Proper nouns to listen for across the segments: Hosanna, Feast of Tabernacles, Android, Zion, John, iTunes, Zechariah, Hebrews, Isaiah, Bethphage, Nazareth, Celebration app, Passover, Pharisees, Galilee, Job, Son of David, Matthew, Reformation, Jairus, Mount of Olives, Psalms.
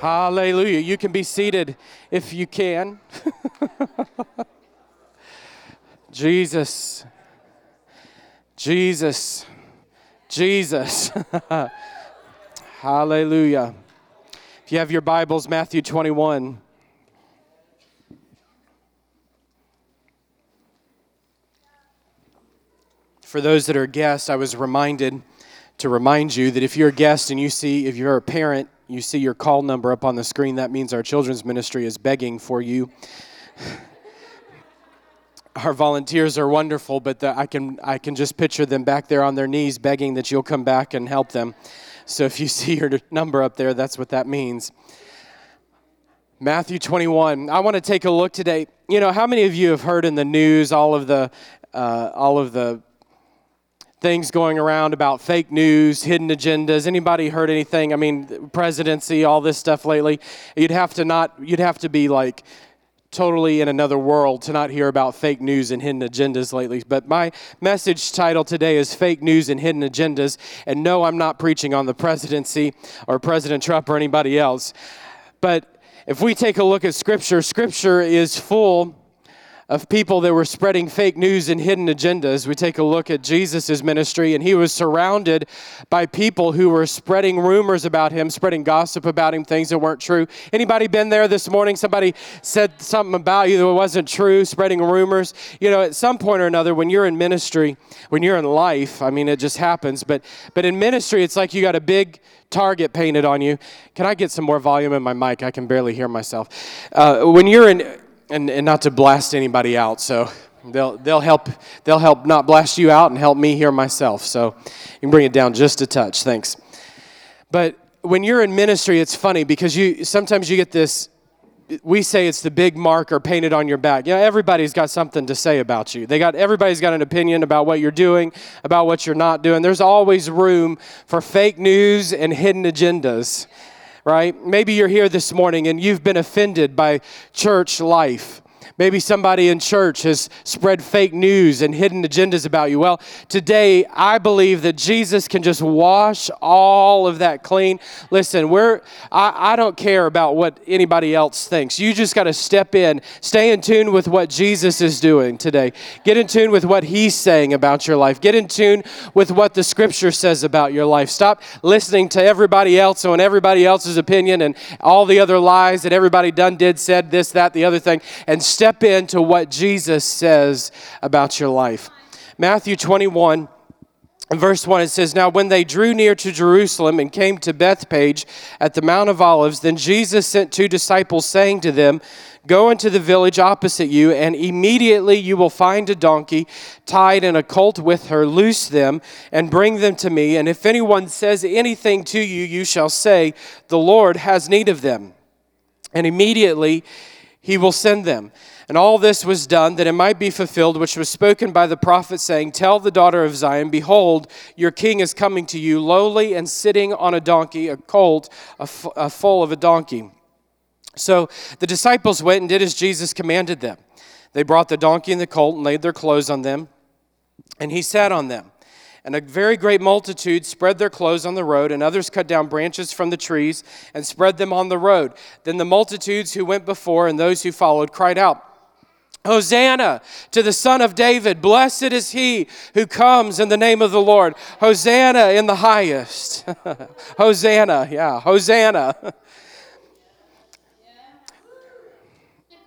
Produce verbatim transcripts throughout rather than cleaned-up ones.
Hallelujah. You can be seated if you can. Jesus, Jesus, Jesus. Hallelujah. If you have your Bibles, Matthew twenty-one. For those that are guests, I was reminded to remind you that if you're a guest and you see, if you're a parent, you see your call number up on the screen, that means our children's ministry is begging for you. Our volunteers are wonderful, but the, I can I can just picture them back there on their knees begging that you'll come back and help them. So if you see your number up there, that's what that means. Matthew twenty-one. I want to take a look today. You know, how many of you have heard in the news all of the uh, all of the things going around about fake news, hidden agendas? Anybody heard anything? I mean, presidency, all this stuff lately. You'd have to not. You'd have to be like totally in another world to not hear about fake news and hidden agendas lately. But my message title today is Fake News and Hidden Agendas. And no, I'm not preaching on the presidency or President Trump or anybody else. But if we take a look at Scripture, Scripture is full of people that were spreading fake news and hidden agendas. We take a look at Jesus' ministry, and he was surrounded by people who were spreading rumors about him, spreading gossip about him, things that weren't true. Anybody been there this morning? Somebody said something about you that wasn't true, spreading rumors. You know, at some point or another, when you're in ministry, when you're in life, I mean, it just happens. But but in ministry, it's like you got a big target painted on you. Can I get some more volume in my mic? I can barely hear myself. Uh, when you're in... And, and not to blast anybody out, so they'll they'll help they'll help not blast you out and help me hear myself. So you can bring it down just a touch, thanks. But when you're in ministry, it's funny because you sometimes you get this. We say it's the big marker painted on your back. You know, everybody's got something to say about you. They got everybody's got an opinion about what you're doing, about what you're not doing. There's always room for fake news and hidden agendas. Right? Maybe you're here this morning and you've been offended by church life. Maybe somebody in church has spread fake news and hidden agendas about you. Well, today I believe that Jesus can just wash all of that clean. Listen, we're I, I don't care about what anybody else thinks. You just got to step in, stay in tune with what Jesus is doing today. Get in tune with what he's saying about your life. Get in tune with what the scripture says about your life. Stop listening to everybody else on everybody else's opinion and all the other lies that everybody done, did, said, this, that, the other thing, and stay Step into what Jesus says about your life. Matthew twenty-one, verse one, it says, "Now when they drew near to Jerusalem and came to Bethphage at the Mount of Olives, then Jesus sent two disciples, saying to them, 'Go into the village opposite you, and immediately you will find a donkey tied and a colt with her. Loose them and bring them to me. And if anyone says anything to you, you shall say, "The Lord has need of them." And immediately he will send them." And all this was done that it might be fulfilled, which was spoken by the prophet, saying, "Tell the daughter of Zion, behold, your king is coming to you, lowly and sitting on a donkey, a colt, a, f- a foal of a donkey." So the disciples went and did as Jesus commanded them. They brought the donkey and the colt and laid their clothes on them, and he sat on them. And a very great multitude spread their clothes on the road, and others cut down branches from the trees and spread them on the road. Then the multitudes who went before and those who followed cried out, "Hosanna to the Son of David! Blessed is he who comes in the name of the Lord! Hosanna in the highest!" Hosanna, yeah, Hosanna.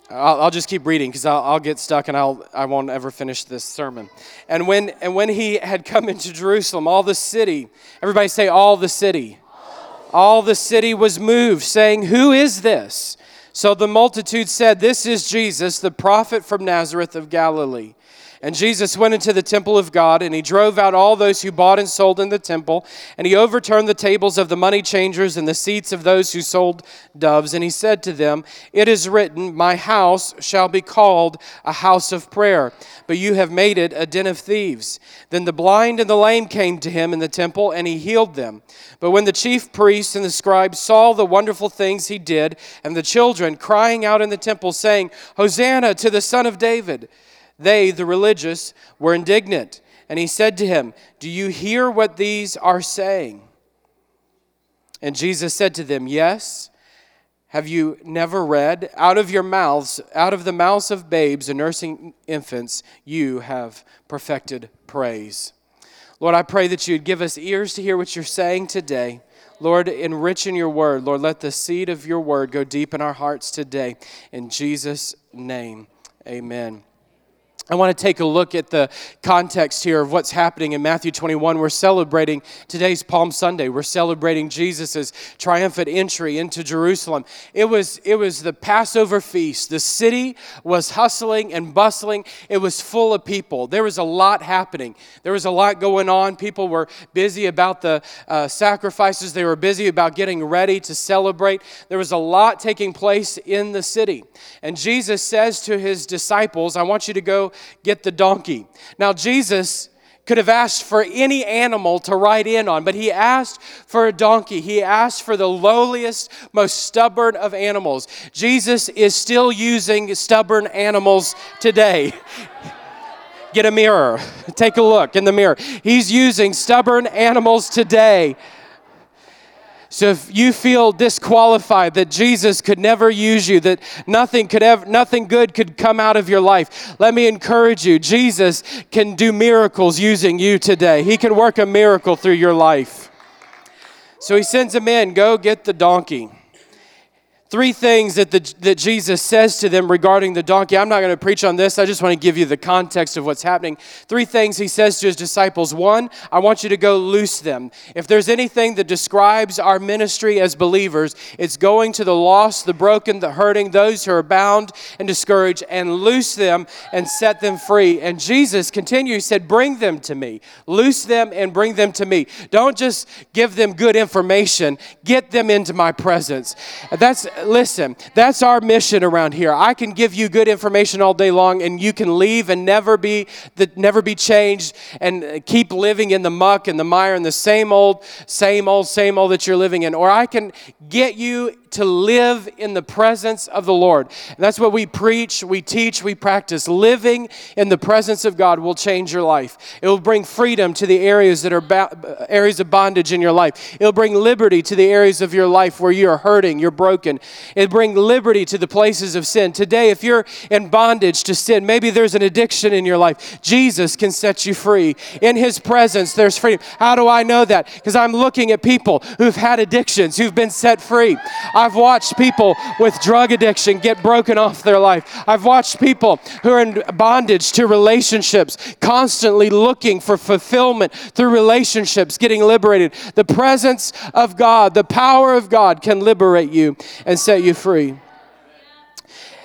I'll, I'll just keep reading because I'll, I'll get stuck and I'll, I won't ever finish this sermon. And when and when he had come into Jerusalem, all the city, everybody say all the city. All, all the city was moved, saying, "Who is this?" So the multitude said, "This is Jesus, the prophet from Nazareth of Galilee." And Jesus went into the temple of God, and he drove out all those who bought and sold in the temple, and he overturned the tables of the money changers and the seats of those who sold doves. And he said to them, "It is written, my house shall be called a house of prayer, but you have made it a den of thieves." Then the blind and the lame came to him in the temple, and he healed them. But when the chief priests and the scribes saw the wonderful things he did, and the children crying out in the temple, saying, "Hosanna to the Son of David," they, the religious, were indignant. And he said to him, "Do you hear what these are saying?" And Jesus said to them, "Yes. Have you never read, out of your mouths, out of the mouths of babes and nursing infants, you have perfected praise." Lord, I pray that you'd give us ears to hear what you're saying today. Lord, enrich in your word. Lord, let the seed of your word go deep in our hearts today. In Jesus' name, amen. I want to take a look at the context here of what's happening in Matthew twenty-one. We're celebrating, today's Palm Sunday. We're celebrating Jesus' triumphant entry into Jerusalem. It was, it was the Passover feast. The city was hustling and bustling. It was full of people. There was a lot happening. There was a lot going on. People were busy about the uh, sacrifices. They were busy about getting ready to celebrate. There was a lot taking place in the city. And Jesus says to his disciples, "I want you to go get the donkey." Now, Jesus could have asked for any animal to ride in on, but he asked for a donkey. He asked for the lowliest, most stubborn of animals. Jesus is still using stubborn animals today. Get a mirror. Take a look in the mirror. He's using stubborn animals today. So if you feel disqualified, that Jesus could never use you, that nothing could ever, nothing good could come out of your life, let me encourage you. Jesus can do miracles using you today. He can work a miracle through your life. So he sends him in, "Go get the donkey." Three things that, the, that Jesus says to them regarding the donkey. I'm not going to preach on this. I just want to give you the context of what's happening. Three things he says to his disciples. One, I want you to go loose them. If there's anything that describes our ministry as believers, it's going to the lost, the broken, the hurting, those who are bound and discouraged, and loose them and set them free. And Jesus continues, said, "Bring them to me." Loose them and bring them to me. Don't just give them good information. Get them into my presence. That's Listen, that's our mission around here. I can give you good information all day long, and you can leave and never be the, never be changed and keep living in the muck and the mire and the same old, same old, same old that you're living in. Or I can get you to live in the presence of the Lord. And that's what we preach, we teach, we practice. Living in the presence of God will change your life. It will bring freedom to the areas that are ba- areas of bondage in your life. It will bring liberty to the areas of your life where you are hurting, you're broken. It will bring liberty to the places of sin. Today, if you're in bondage to sin, maybe there's an addiction in your life. Jesus can set you free. In his presence, there's freedom. How do I know that? Because I'm looking at people who've had addictions, who've been set free. I I've watched people with drug addiction get broken off their life. I've watched people who are in bondage to relationships, constantly looking for fulfillment through relationships, getting liberated. The presence of God, the power of God can liberate you and set you free.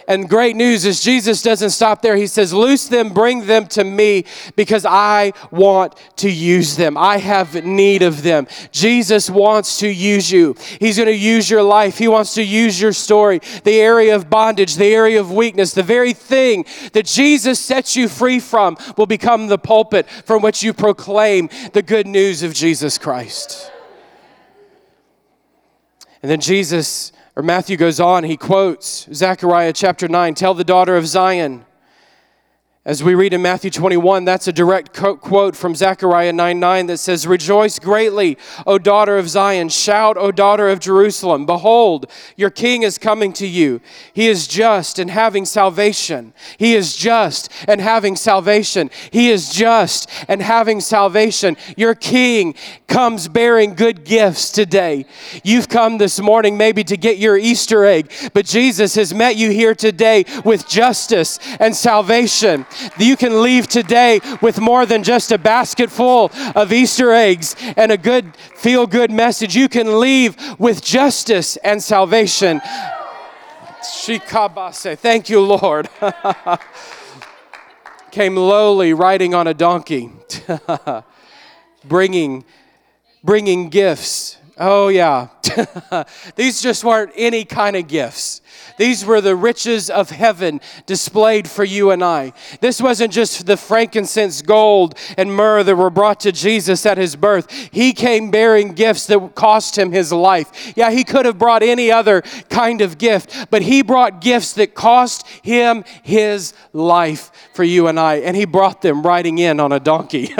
And great news is Jesus doesn't stop there. He says, "Loose them, bring them to me, because I want to use them. I have need of them." Jesus wants to use you. He's going to use your life. He wants to use your story, the area of bondage, the area of weakness, the very thing that Jesus sets you free from will become the pulpit from which you proclaim the good news of Jesus Christ. And then Jesus Or Matthew goes on, he quotes Zechariah chapter nine, "Tell the daughter of Zion." As we read in Matthew twenty-one, that's a direct co- quote from Zechariah nine nine that says, "Rejoice greatly, O daughter of Zion. Shout, O daughter of Jerusalem. Behold, your king is coming to you. He is just and having salvation. He is just and having salvation. He is just and having salvation." Your king comes bearing good gifts today. You've come this morning maybe to get your Easter egg, but Jesus has met you here today with justice and salvation. You can leave today with more than just a basket full of Easter eggs and a good feel-good message. You can leave with justice and salvation. Thank you, Lord. came lowly riding on a donkey, bringing, bringing gifts. Oh, yeah. These just weren't any kind of gifts. These were the riches of heaven displayed for you and I. This wasn't just the frankincense, gold, and myrrh that were brought to Jesus at his birth. He came bearing gifts that cost him his life. Yeah, he could have brought any other kind of gift, but he brought gifts that cost him his life for you and I. And he brought them riding in on a donkey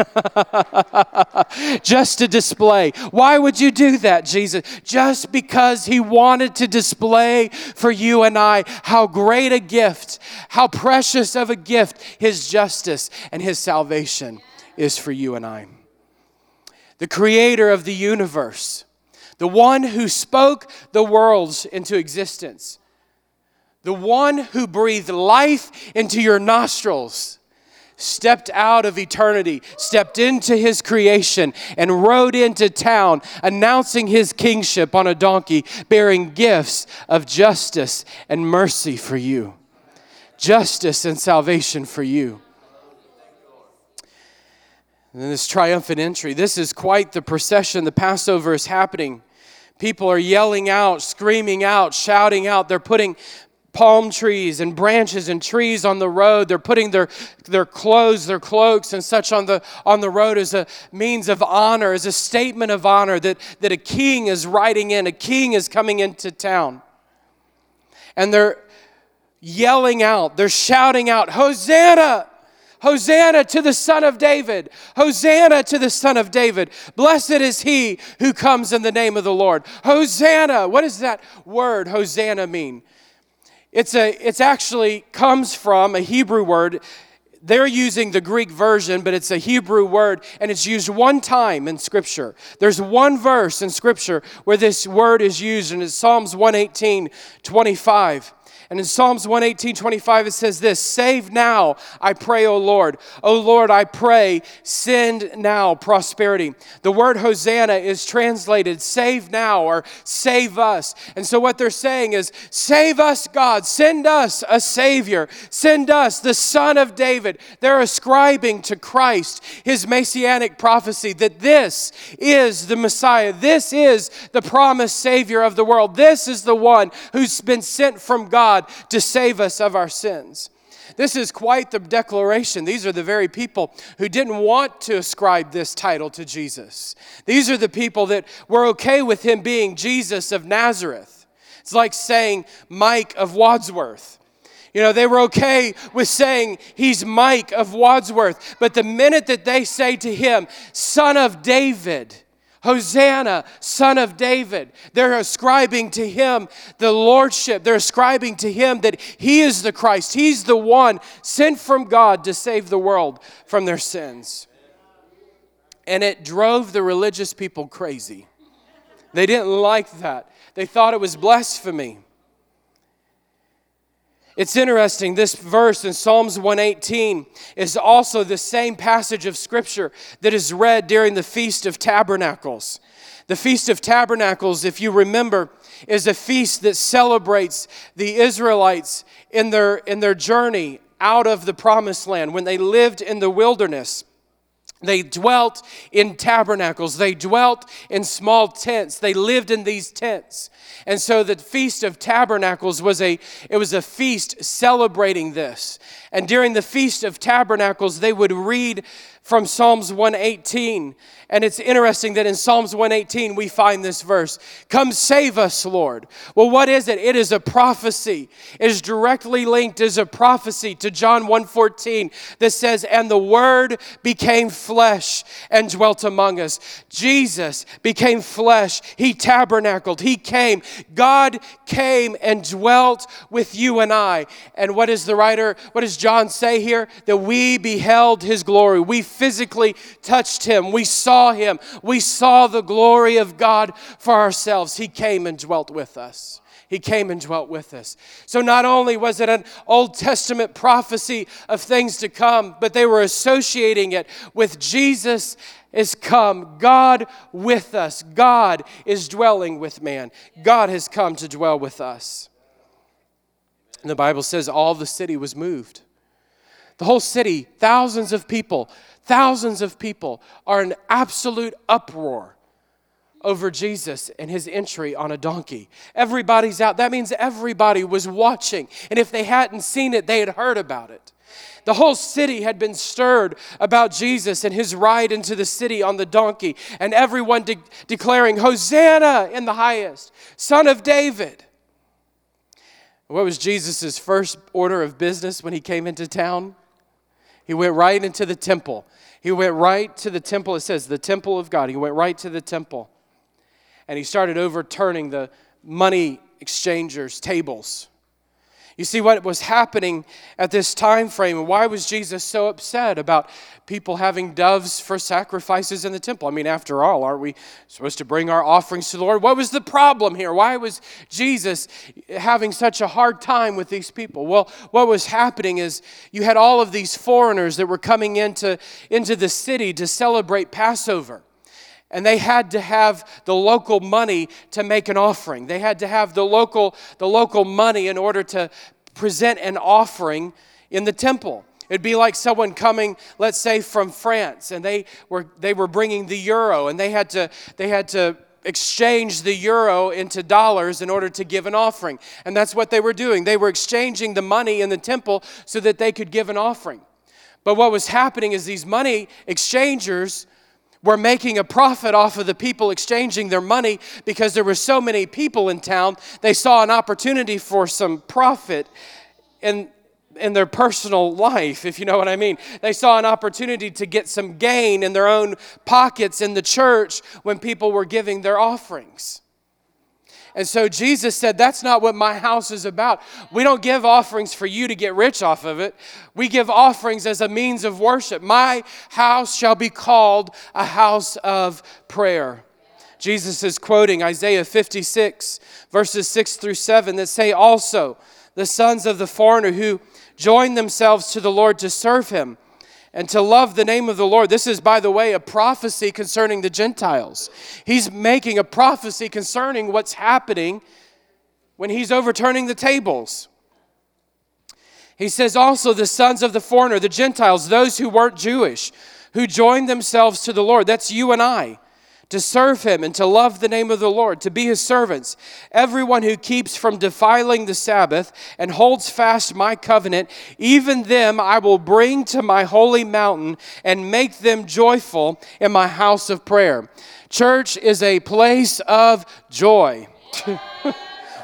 just to display. Why would you do that? That, Jesus, just because he wanted to display for you and I how great a gift, how precious of a gift his justice and his salvation is for you and I. The creator of the universe, the one who spoke the worlds into existence, the one who breathed life into your nostrils, stepped out of eternity, stepped into his creation, and rode into town, announcing his kingship on a donkey, bearing gifts of justice and mercy for you. Justice and salvation for you. And then this triumphant entry. This is quite the procession. The Passover is happening. People are yelling out, screaming out, shouting out. They're putting palm trees and branches and trees on the road. They're putting their, their clothes, their cloaks and such on the on the road as a means of honor, as a statement of honor that, that a king is riding in, a king is coming into town. And they're yelling out, they're shouting out, Hosanna! Hosanna to the Son of David. Hosanna to the Son of David. Blessed is he who comes in the name of the Lord. Hosanna! What does that word Hosanna mean? It's a. It's actually comes from a Hebrew word. They're using the Greek version, but it's a Hebrew word, and it's used one time in Scripture. There's one verse in Scripture where this word is used, and it's Psalms one eighteen, twenty-five. And in Psalms one eighteen, twenty-five, it says this, save now, I pray, O Lord. O Lord, I pray, send now prosperity. The word Hosanna is translated save now or save us. And so what they're saying is, save us, God. Send us a Savior. Send us the Son of David. They're ascribing to Christ his messianic prophecy that this is the Messiah. This is the promised Savior of the world. This is the one who's been sent from God to save us of our sins. This is quite the declaration. These are the very people who didn't want to ascribe this title to Jesus. These are the people that were okay with him being Jesus of Nazareth. It's like saying Mike of Wadsworth. You know, they were okay with saying he's Mike of Wadsworth, but the minute that they say to him, Son of David, Hosanna, Son of David. They're ascribing to him the lordship. They're ascribing to him that he is the Christ. He's the one sent from God to save the world from their sins. And it drove the religious people crazy. They didn't like that. They thought it was blasphemy. It's interesting, this verse in Psalms one eighteen is also the same passage of Scripture that is read during the Feast of Tabernacles. The Feast of Tabernacles, if you remember, is a feast that celebrates the Israelites in their, in their journey out of the Promised Land when they lived in the wilderness. They dwelt in tabernacles. They dwelt in small tents. They lived in these tents. And so the Feast of Tabernacles was a, it was a feast celebrating this. And during the Feast of Tabernacles, they would read from Psalms one eighteen. And it's interesting that in Psalms one eighteen, we find this verse. Come save us, Lord. Well, what is it? It is a prophecy. It is directly linked as a prophecy to John one fourteen that says, and the Word became flesh and dwelt among us. Jesus became flesh. He tabernacled. He came. God came and dwelt with you and I. And what is the writer, what does John say here? That we beheld his glory. We physically touched him. We saw him. We saw the glory of God for ourselves. He came and dwelt with us. He came and dwelt with us. So not only was it an Old Testament prophecy of things to come, but they were associating it with Jesus is come, God with us. God is dwelling with man. God has come to dwell with us. And the Bible says all the city was moved. The whole city, thousands of people, thousands of people are in absolute uproar over Jesus and his entry on a donkey. Everybody's out. That means everybody was watching. And if they hadn't seen it, they had heard about it. The whole city had been stirred about Jesus and his ride into the city on the donkey, and everyone de- declaring, Hosanna in the highest, Son of David. What was Jesus' first order of business when he came into town? He went right into the temple. He went right to the temple. It says the temple of God. He went right to the temple. And he started overturning the money exchangers' tables. You see what was happening at this time frame, and why was Jesus so upset about people having doves for sacrifices in the temple? I mean, after all, aren't we supposed to bring our offerings to the Lord? What was the problem here? Why was Jesus having such a hard time with these people? Well, what was happening is you had all of these foreigners that were coming into, into the city to celebrate Passover. And they had to have the local money to make an offering. They had to have the local, the local money in order to present an offering in the temple. It'd be like someone coming, let's say, from France, and they were they were bringing the euro, and they had to they had to exchange the euro into dollars in order to give an offering. And that's what they were doing. They were exchanging the money in the temple so that they could give an offering. But what was happening is these money exchangers were making a profit off of the people exchanging their money, because there were so many people in town, they saw an opportunity for some profit in, in their personal life, if you know what I mean. They saw an opportunity to get some gain in their own pockets in the church when people were giving their offerings. And so Jesus said, that's not what my house is about. We don't give offerings for you to get rich off of it. We give offerings as a means of worship. My house shall be called a house of prayer. Jesus is quoting Isaiah fifty-six, verses six through seven, that say, also the sons of the foreigner who join themselves to the Lord to serve him and to love the name of the Lord. This is, by the way, a prophecy concerning the Gentiles. He's making a prophecy concerning what's happening when he's overturning the tables. He says also the sons of the foreigner, the Gentiles, those who weren't Jewish, who joined themselves to the Lord. That's you and I, to serve him and to love the name of the Lord, to be his servants. Everyone who keeps from defiling the Sabbath and holds fast my covenant, even them I will bring to my holy mountain and make them joyful in my house of prayer. Church is a place of joy.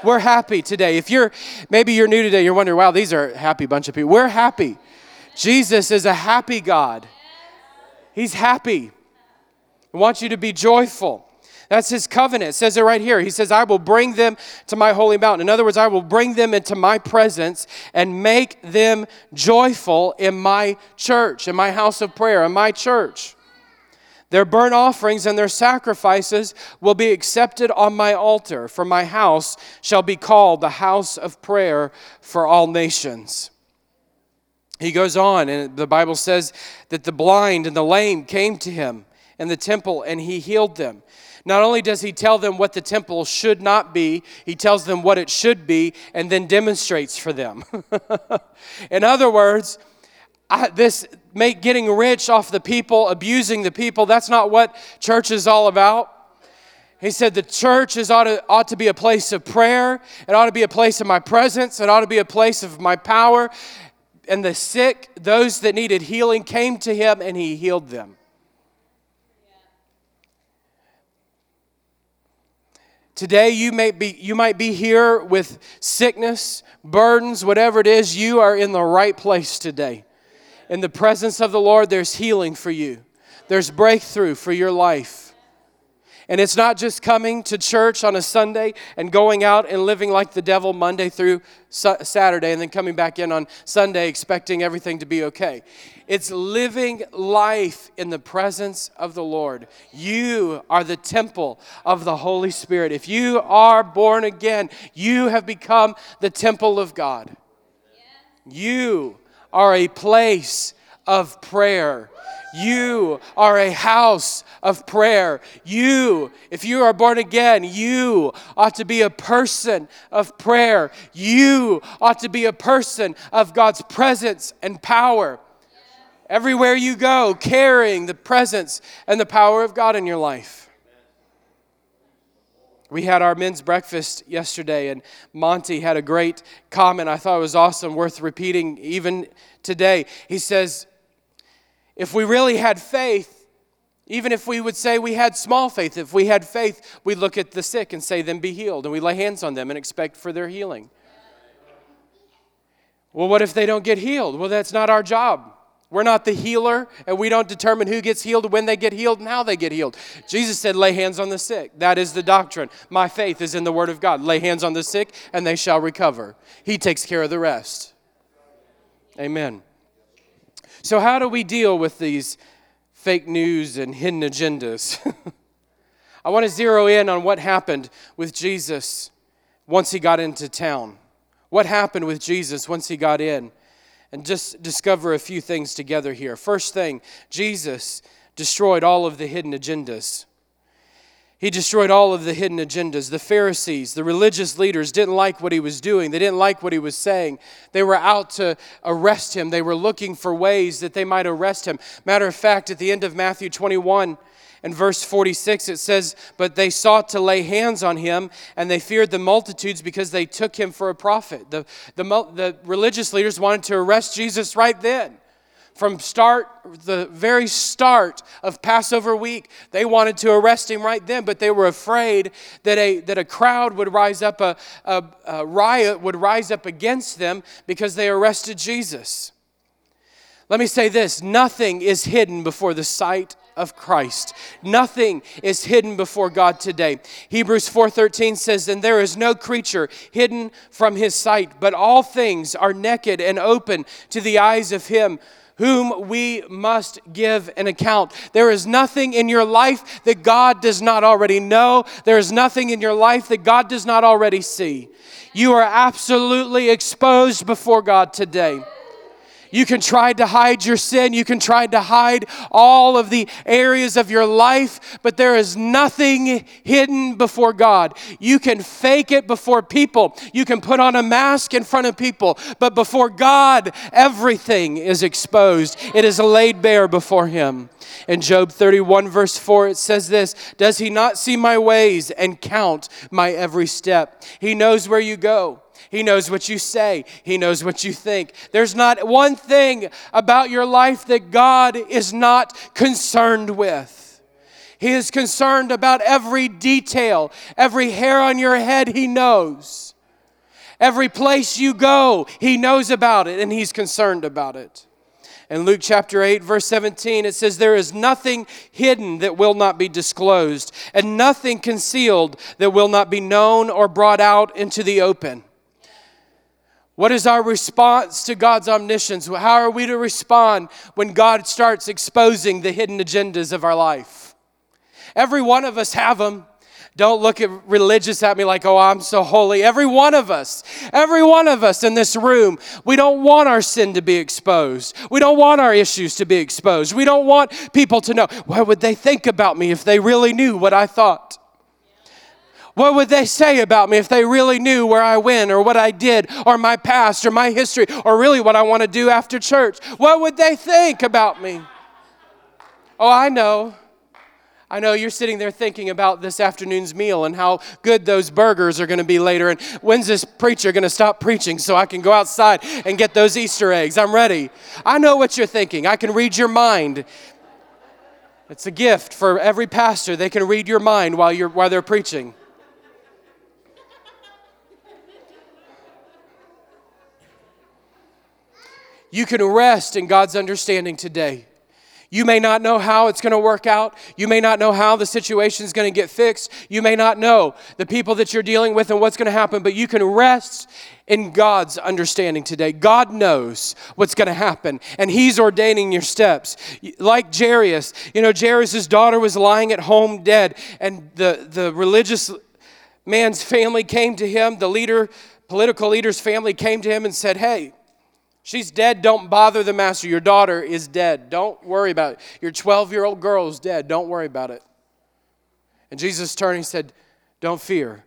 We're happy today. If you're, maybe you're new today, you're wondering, wow, these are a happy bunch of people. We're happy. Jesus is a happy God. He's happy. I want you to be joyful. That's his covenant. It says it right here. He says, I will bring them to my holy mountain. In other words, I will bring them into my presence and make them joyful in my church, in my house of prayer, in my church. Their burnt offerings and their sacrifices will be accepted on my altar, for my house shall be called the house of prayer for all nations. He goes on, and the Bible says that the blind and the lame came to him in the temple, and he healed them. Not only does he tell them what the temple should not be, he tells them what it should be and then demonstrates for them. In other words, I, this make getting rich off the people, abusing the people, that's not what church is all about. He said the church is ought to, ought to be a place of prayer. It ought to be a place of my presence. It ought to be a place of my power. And the sick, those that needed healing, came to him and he healed them. Today you may be you might be here with sickness, burdens, whatever it is. You are in the right place today. In the presence of the Lord, there's healing for you. There's breakthrough for your life. And it's not just coming to church on a Sunday and going out and living like the devil Monday through Saturday and then coming back in on Sunday expecting everything to be okay. It's living life in the presence of the Lord. You are the temple of the Holy Spirit. If you are born again, you have become the temple of God. You are a place of prayer. You are a house of prayer. You, if you are born again, you ought to be a person of prayer. You ought to be a person of God's presence and power. everywhere you go, carrying the presence and the power of God in your life. We had our men's breakfast yesterday, and Monty had a great comment I thought it was awesome, worth repeating even today. He says, if we really had faith, even if we would say we had small faith, if we had faith, we'd look at the sick and say, then be healed. And we lay hands on them and expect for their healing. Well, what if they don't get healed? Well, that's not our job. We're not the healer, and we don't determine who gets healed, when they get healed, and how they get healed. Jesus said, lay hands on the sick. That is the doctrine. My faith is in the Word of God. Lay hands on the sick, and they shall recover. He takes care of the rest. Amen. So how do we deal with these fake news and hidden agendas? I want to zero in on what happened with Jesus once he got into town. What happened with Jesus once he got in? And just discover a few things together here. First thing, Jesus destroyed all of the hidden agendas. He destroyed all of the hidden agendas. The Pharisees, the religious leaders, didn't like what he was doing. They didn't like what he was saying. They were out to arrest him. They were looking for ways that they might arrest him. Matter of fact, at the end of Matthew twenty-one and verse forty-six, it says, but they sought to lay hands on him, and they feared the multitudes because they took him for a prophet. The, the, the religious leaders wanted to arrest Jesus right then. From start, the very start of Passover week, they wanted to arrest him right then, but they were afraid that a that a crowd would rise up, a, a, a riot would rise up against them because they arrested Jesus. Let me say this, nothing is hidden before the sight of Christ. Nothing is hidden before God today. Hebrews four thirteen says, and there is no creature hidden from his sight, but all things are naked and open to the eyes of him whom we must give an account. There is nothing in your life that God does not already know. There is nothing in your life that God does not already see. You are absolutely exposed before God today. You can try to hide your sin. You can try to hide all of the areas of your life, but there is nothing hidden before God. You can fake it before people. You can put on a mask in front of people, but before God, everything is exposed. It is laid bare before him. In Job thirty-one verse four, it says this, does he not see my ways and count my every step? He knows where you go. He knows what you say. He knows what you think. There's not one thing about your life that God is not concerned with. He is concerned about every detail, every hair on your head, he knows. Every place you go, he knows about it, and he's concerned about it. In Luke chapter eight, verse seventeen, it says, there is nothing hidden that will not be disclosed, and nothing concealed that will not be known or brought out into the open. What is our response to God's omniscience? How are we to respond when God starts exposing the hidden agendas of our life? Every one of us have them. Don't look at religious at me like, oh, I'm so holy. Every one of us, every one of us in this room, we don't want our sin to be exposed. We don't want our issues to be exposed. We don't want people to know. What would they think about me if they really knew what I thought? What would they say about me if they really knew where I went or what I did or my past or my history or really what I want to do after church? What would they think about me? Oh, I know. I know you're sitting there thinking about this afternoon's meal and how good those burgers are going to be later and when's this preacher going to stop preaching so I can go outside and get those Easter eggs. I'm ready. I know what you're thinking. I can read your mind. It's a gift for every pastor. They can read your mind while you're while they're preaching. You can rest in God's understanding today. You may not know how it's going to work out. You may not know how the situation is going to get fixed. You may not know the people that you're dealing with and what's going to happen, but you can rest in God's understanding today. God knows what's going to happen, and he's ordaining your steps. Like Jairus, you know, Jairus' daughter was lying at home dead, and the, the religious man's family came to him. The leader, political leader's family came to him and said, hey, she's dead. Don't bother the master. Your daughter is dead. Don't worry about it. Your twelve-year-old girl is dead. Don't worry about it. And Jesus turned and said, don't fear,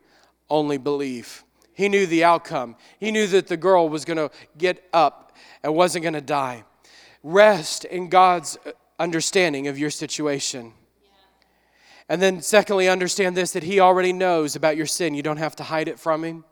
only believe. He knew the outcome. He knew that the girl was going to get up and wasn't going to die. rest in God's understanding of your situation. Yeah. And then secondly, understand this, that he already knows about your sin. You don't have to hide it from him.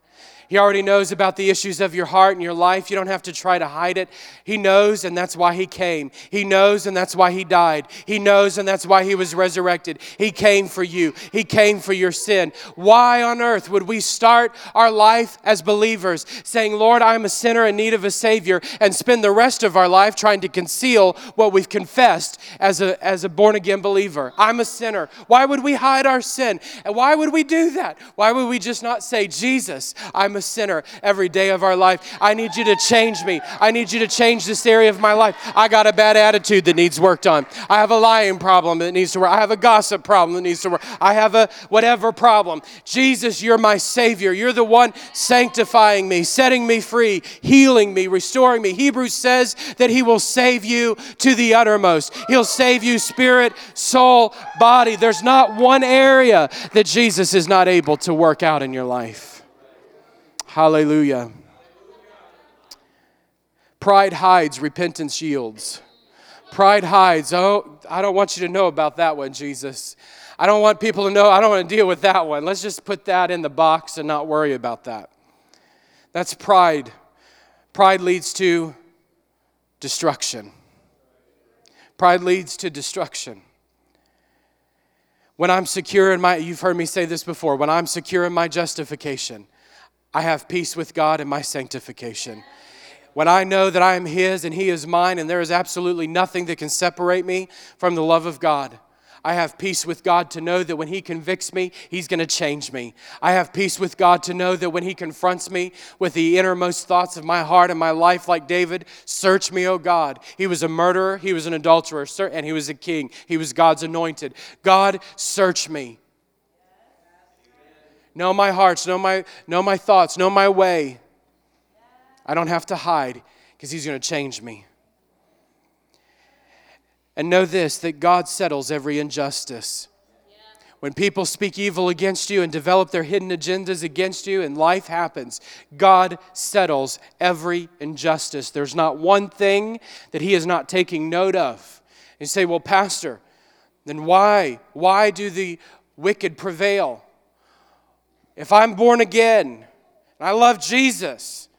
He already knows about the issues of your heart and your life. You don't have to try to hide it. He knows, and that's why he came. He knows, and that's why he died. He knows, and that's why he was resurrected. He came for you. He came for your sin. Why on earth would we start our life as believers saying, Lord, I'm a sinner in need of a Savior, and spend the rest of our life trying to conceal what we've confessed as a, as a born-again believer? I'm a sinner. Why would we hide our sin? And why would we do that? Why would we just not say, Jesus, I'm a sinner every day of our life. I need you to change me. I need you to change this area of my life. I got a bad attitude that needs worked on. I have a lying problem that needs to work. I have a gossip problem that needs to work. I have a whatever problem. Jesus, you're my Savior. You're the one sanctifying me, setting me free, healing me, restoring me. Hebrews says that he will save you to the uttermost. He'll save you spirit, soul, body. There's not one area that Jesus is not able to work out in your life. Hallelujah. Pride hides, repentance yields. Pride hides. Oh, I don't want you to know about that one, Jesus. I don't want people to know. I don't want to deal with that one. Let's just put that in the box and not worry about that. That's pride. Pride leads to destruction. Pride leads to destruction. When I'm secure in my, you've heard me say this before, when I'm secure in my justification, I have peace with God in my sanctification. When I know that I am his and he is mine and there is absolutely nothing that can separate me from the love of God, I have peace with God to know that when he convicts me, he's going to change me. I have peace with God to know that when he confronts me with the innermost thoughts of my heart and my life, like David, search me, O God. He was a murderer, he was an adulterer, and he was a king. He was God's anointed. God, search me. Know my hearts, know my, know my thoughts, know my way. I don't have to hide because he's going to change me. And know this, that God settles every injustice. When people speak evil against you and develop their hidden agendas against you and life happens, God settles every injustice. There's not one thing that he is not taking note of. You say, well, Pastor, then why? Why do the wicked prevail? If I'm born again, and I love Jesus,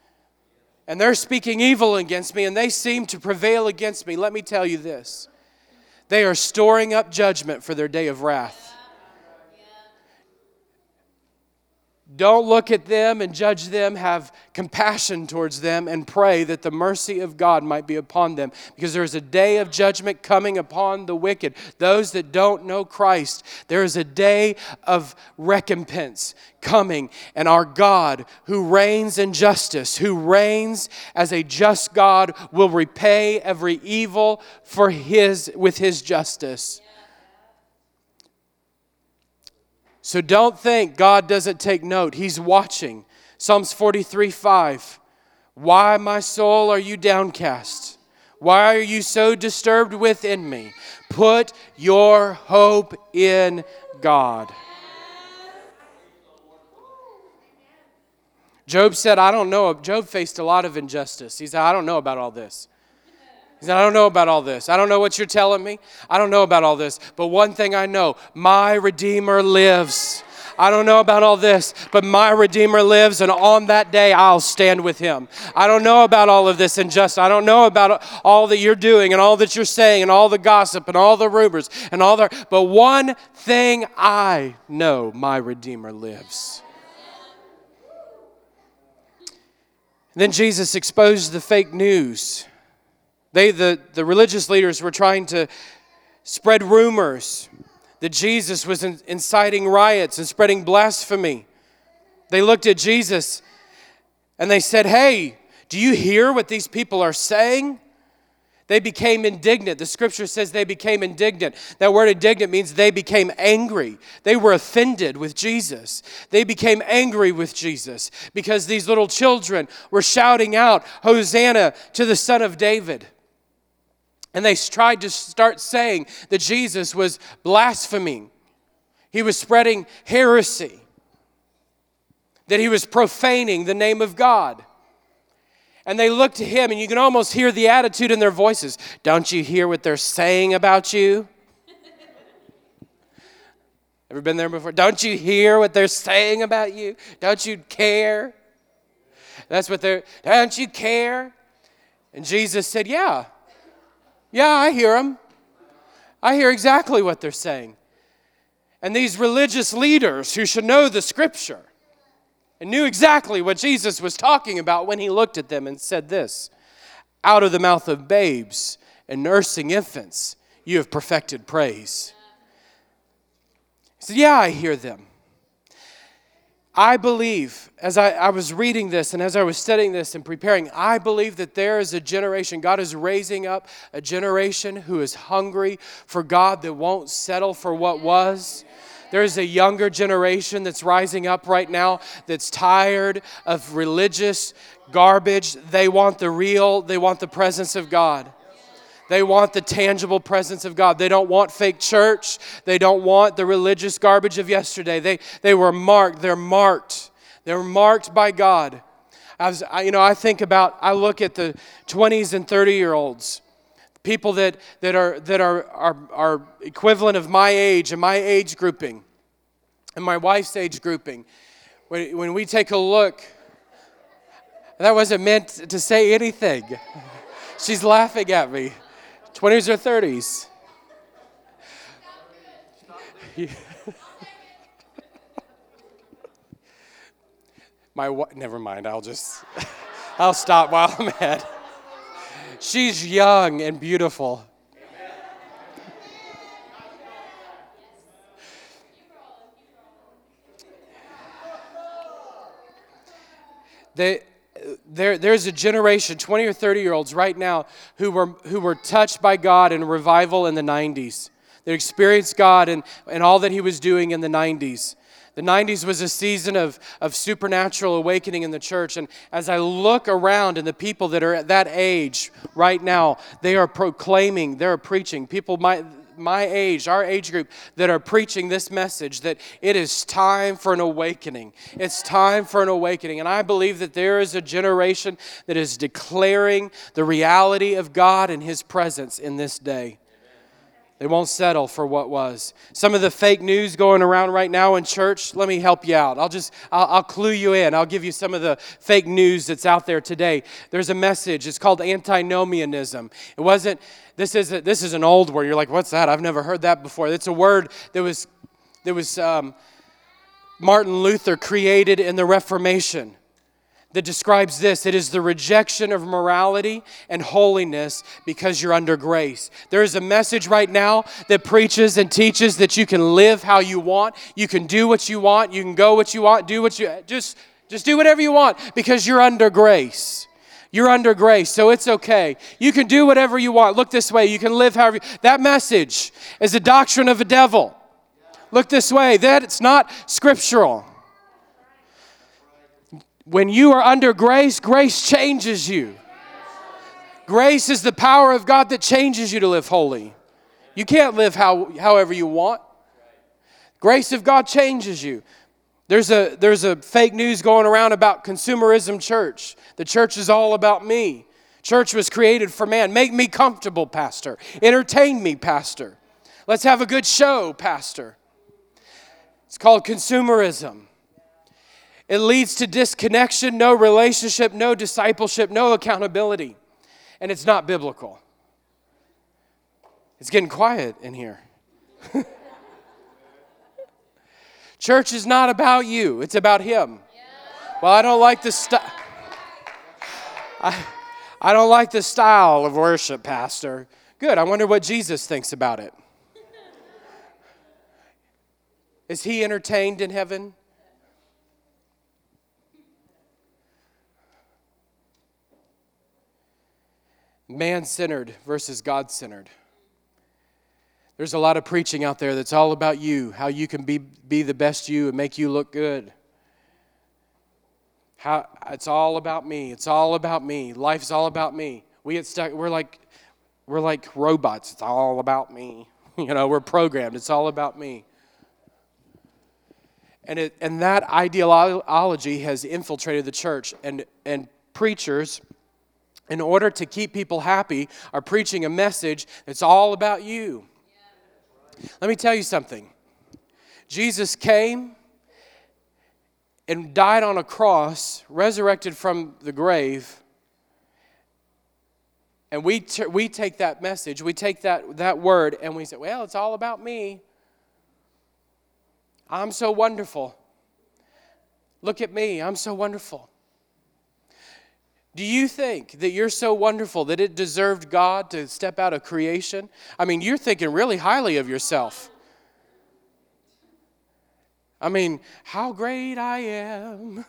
and they're speaking evil against me, and they seem to prevail against me, let me tell you this. They are storing up judgment for their day of wrath. Yeah. Yeah. Don't look at them and judge them. Have compassion towards them and pray that the mercy of God might be upon them, because there is a day of judgment coming upon the wicked. Those that don't know Christ, there is a day of recompense coming, and our God who reigns in justice, who reigns as a just God, will repay every evil for his with his justice. So don't think God doesn't take note. He's watching. Psalms forty-three five. Why, my soul, are you downcast? Why are you so disturbed within me? Put your hope in God. Job said, I don't know. Job faced a lot of injustice. He said, I don't know about all this. He said, I don't know about all this. I don't know what you're telling me. I don't know about all this. But one thing I know, my Redeemer lives. I don't know about all this, but my Redeemer lives, and on that day, I'll stand with him. I don't know about all of this injustice. I don't know about all that you're doing and all that you're saying and all the gossip and all the rumors and all the, but one thing I know, my Redeemer lives. And then Jesus exposed the fake news. They, the, the religious leaders were trying to spread rumors that Jesus was inciting riots and spreading blasphemy. They looked at Jesus and they said, hey, do you hear what these people are saying? They became indignant. The scripture says they became indignant. That word indignant means they became angry. They were offended with Jesus. They became angry with Jesus because these little children were shouting out, Hosanna to the Son of David. And they tried to start saying that Jesus was blaspheming. He was spreading heresy. That he was profaning the name of God. And they look to him, and you can almost hear the attitude in their voices. Don't you hear what they're saying about you? Ever been there before? Don't you hear what they're saying about you? Don't you care? That's what they're, don't you care? And Jesus said, yeah. Yeah, I hear them. I hear exactly what they're saying. And these religious leaders who should know the scripture and knew exactly what Jesus was talking about when he looked at them and said this, out of the mouth of babes and nursing infants, you have perfected praise. He said, yeah, I hear them. I believe, as I, I was reading this and as I was studying this and preparing, I believe that there is a generation, God is raising up a generation who is hungry for God that won't settle for what was. There's a younger generation that's rising up right now that's tired of religious garbage. They want the real, they want the presence of God. They want the tangible presence of God. They don't want fake church. They don't want the religious garbage of yesterday. They they were marked. They're marked. They're marked by God. I was, I, you know, I think about, I look at the twenties and thirty-year-olds, people that that are that are, are are equivalent of my age and my age grouping, and my wife's age grouping. When when we take a look, that wasn't meant to say anything. She's laughing at me. twenties or thirties. My wife, never mind, I'll just, I'll stop while I'm at. She's young and beautiful. They, There, there's a generation, twenty or thirty-year-olds right now, who were who were touched by God in revival in the nineties. They experienced God and, and all that he was doing in the nineties. The nineties was a season of, of supernatural awakening in the church. And as I look around and the people that are at that age right now, they are proclaiming, they're preaching. People might... my age, our age group, that are preaching this message that it is time for an awakening. It's time for an awakening. And I believe that there is a generation that is declaring the reality of God and his presence in this day. They won't settle for what was. Some of the fake news going around right now in church, let me help you out. I'll just, I'll, I'll clue you in. I'll give you some of the fake news that's out there today. There's a message. It's called antinomianism. It wasn't, this is a, this is an old word. You're like, what's that? I've never heard that before. It's a word that was, that was um, Martin Luther created in the Reformation. That describes this. It is the rejection of morality and holiness because you're under grace. There is a message right now that preaches and teaches that you can live how you want, you can do what you want, you can go what you want, do what you just just do whatever you want because you're under grace. You're under grace, so it's okay. You can do whatever you want. Look this way. You can live however. You, that message is a doctrine of a devil. Look this way. That it's not scriptural. When you are under grace, grace changes you. Grace is the power of God that changes you to live holy. You can't live how, however you want. Grace of God changes you. There's a, there's a fake news going around about consumerism church. The church is all about me. Church was created for man. Make me comfortable, pastor. Entertain me, pastor. Let's have a good show, pastor. It's called consumerism. It leads to disconnection, no relationship, no discipleship, no accountability. And it's not biblical. It's getting quiet in here. Church is not about you. It's about him. Yeah. Well, I don't like the style. I, I don't like the style of worship, pastor. Good. I wonder what Jesus thinks about it. Is he entertained in heaven? Man-centered versus God-centered. There's a lot of preaching out there that's all about you, how you can be, be the best you and make you look good. How it's all about me. It's all about me. Life's all about me. We get stuck. We're like we're like robots. It's all about me. You know, we're programmed. It's all about me. And it and that ideology has infiltrated the church and and preachers in order to keep people happy, are preaching a message that's all about you. Let me tell you something. Jesus came and died on a cross, resurrected from the grave. And we t- we take that message, we take that, that word, and we say, well, it's all about me. I'm so wonderful. Look at me, I'm so wonderful. Do you think that you're so wonderful that it deserved God to step out of creation? I mean, you're thinking really highly of yourself. I mean, how great I am.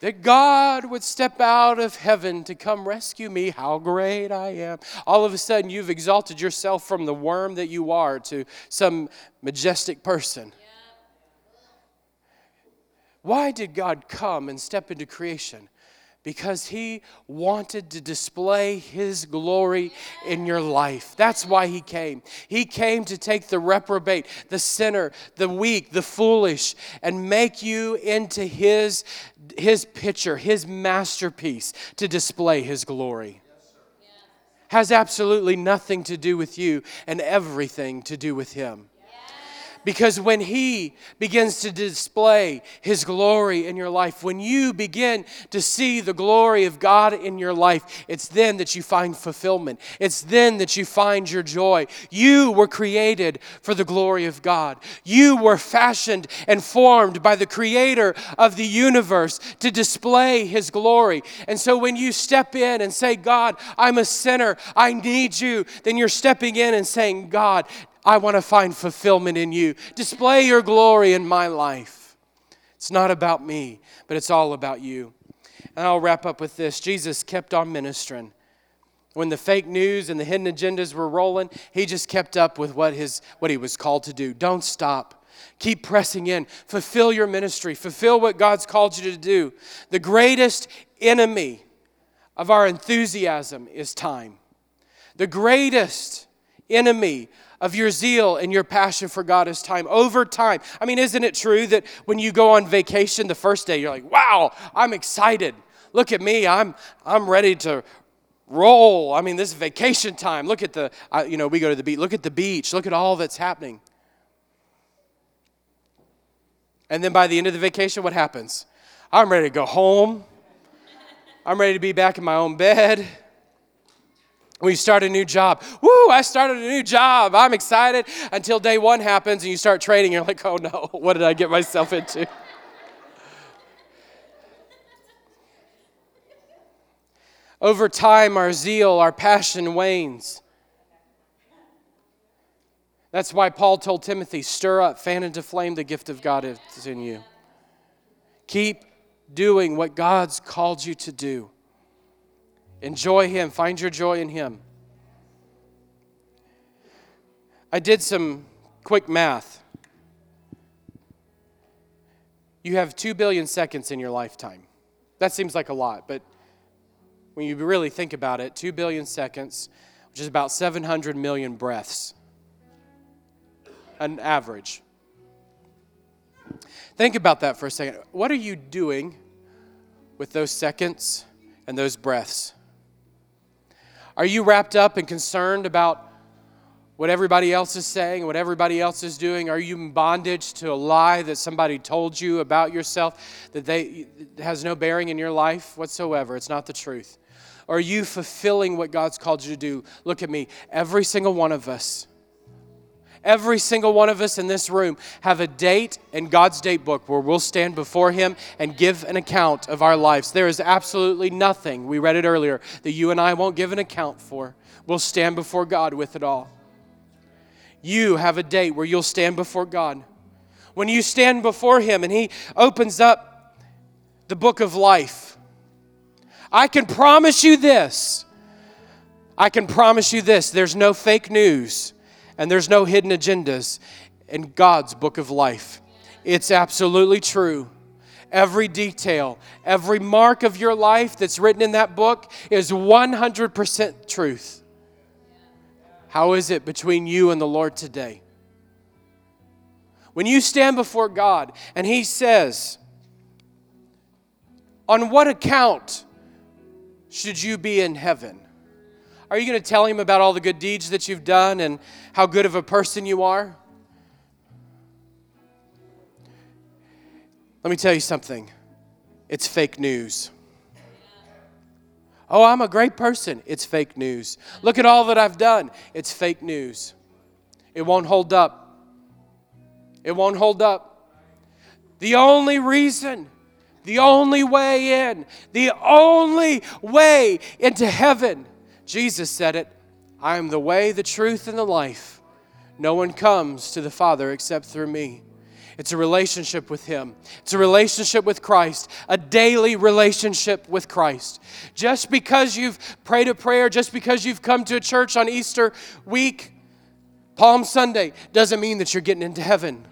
That God would step out of heaven to come rescue me, how great I am. All of a sudden, you've exalted yourself from the worm that you are to some majestic person. Yeah. Why did God come and step into creation? Because He wanted to display His glory in your life. That's why He came. He came to take the reprobate, the sinner, the weak, the foolish, and make you into His, His picture, His masterpiece to display His glory. Has absolutely nothing to do with you and everything to do with Him. Because when He begins to display His glory in your life, when you begin to see the glory of God in your life, it's then that you find fulfillment. It's then that you find your joy. You were created for the glory of God. You were fashioned and formed by the Creator of the universe to display His glory. And so when you step in and say, God, I'm a sinner, I need you, then you're stepping in and saying, God, I want to find fulfillment in you. Display your glory in my life. It's not about me, but it's all about you. And I'll wrap up with this. Jesus kept on ministering. When the fake news and the hidden agendas were rolling, He just kept up with what his what He was called to do. Don't stop. Keep pressing in. Fulfill your ministry. Fulfill what God's called you to do. The greatest enemy of our enthusiasm is time. The greatest enemy of your zeal and your passion for God is time. Over time. I mean, isn't it true that when you go on vacation the first day, you're like, wow, I'm excited. Look at me. I'm I'm ready to roll. I mean, this is vacation time. Look at the, uh, you know, we go to the beach. Look at the beach. Look at all that's happening. And then by the end of the vacation, what happens? I'm ready to go home. I'm ready to be back in my own bed. We start a new job. Woo, I started a new job. I'm excited until day one happens and you start trading. You're like, oh no, what did I get myself into? Over time, our zeal, our passion wanes. That's why Paul told Timothy, stir up, fan into flame the gift of God that's in you. Keep doing what God's called you to do. Enjoy Him. Find your joy in Him. I did some quick math. You have two billion seconds in your lifetime. That seems like a lot, but when you really think about it, two billion seconds, which is about seven hundred million breaths, an average. Think about that for a second. What are you doing with those seconds and those breaths? Are you wrapped up and concerned about what everybody else is saying, what everybody else is doing? Are you in bondage to a lie that somebody told you about yourself that they has no bearing in your life whatsoever? It's not the truth. Are you fulfilling what God's called you to do? Look at me. Every single one of us, every single one of us in this room have a date in God's date book where we'll stand before Him and give an account of our lives. There is absolutely nothing, we read it earlier, that you and I won't give an account for. We'll stand before God with it all. You have a date where you'll stand before God. When you stand before Him and He opens up the book of life, I can promise you this. I can promise you this. There's no fake news. And there's no hidden agendas in God's book of life. It's absolutely true. Every detail, every mark of your life that's written in that book is one hundred percent truth. How is it between you and the Lord today? When you stand before God and He says, on what account should you be in heaven? Are you going to tell him about all the good deeds that you've done and how good of a person you are? Let me tell you something. It's fake news. Oh, I'm a great person. It's fake news. Look at all that I've done. It's fake news. It won't hold up. It won't hold up. The only reason, the only way in, the only way into heaven, Jesus said it, I am the way, the truth, and the life. No one comes to the Father except through me. It's a relationship with Him. It's a relationship with Christ, a daily relationship with Christ. Just because you've prayed a prayer, just because you've come to a church on Easter week, Palm Sunday, doesn't mean that you're getting into heaven.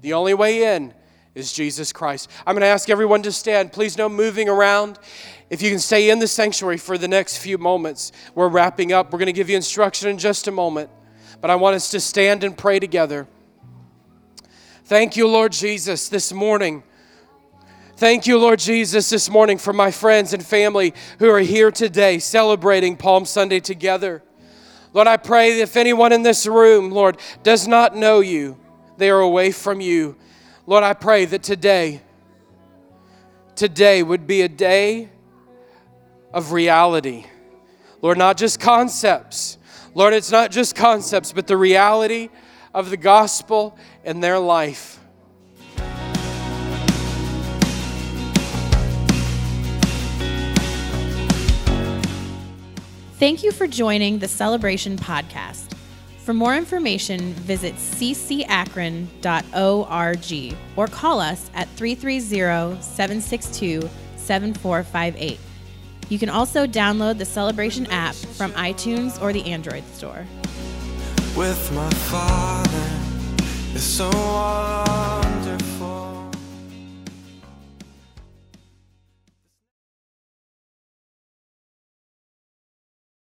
The only way in is Jesus Christ. I'm going to ask everyone to stand. Please, no moving around. If you can stay in the sanctuary for the next few moments, we're wrapping up. We're going to give you instruction in just a moment, but I want us to stand and pray together. Thank you, Lord Jesus, this morning. Thank you, Lord Jesus, this morning for my friends and family who are here today celebrating Palm Sunday together. Lord, I pray that if anyone in this room, Lord, does not know you, they are away from you. Lord, I pray that today, today would be a day of reality. Lord, not just concepts. Lord, it's not just concepts, but the reality of the gospel in their life. Thank you for joining the Celebration Podcast. For more information, visit c c acron dot org or call us at three three zero, seven six two, seven four five eight. You can also download the Celebration app from iTunes or the Android store. With my Father, it's so hard.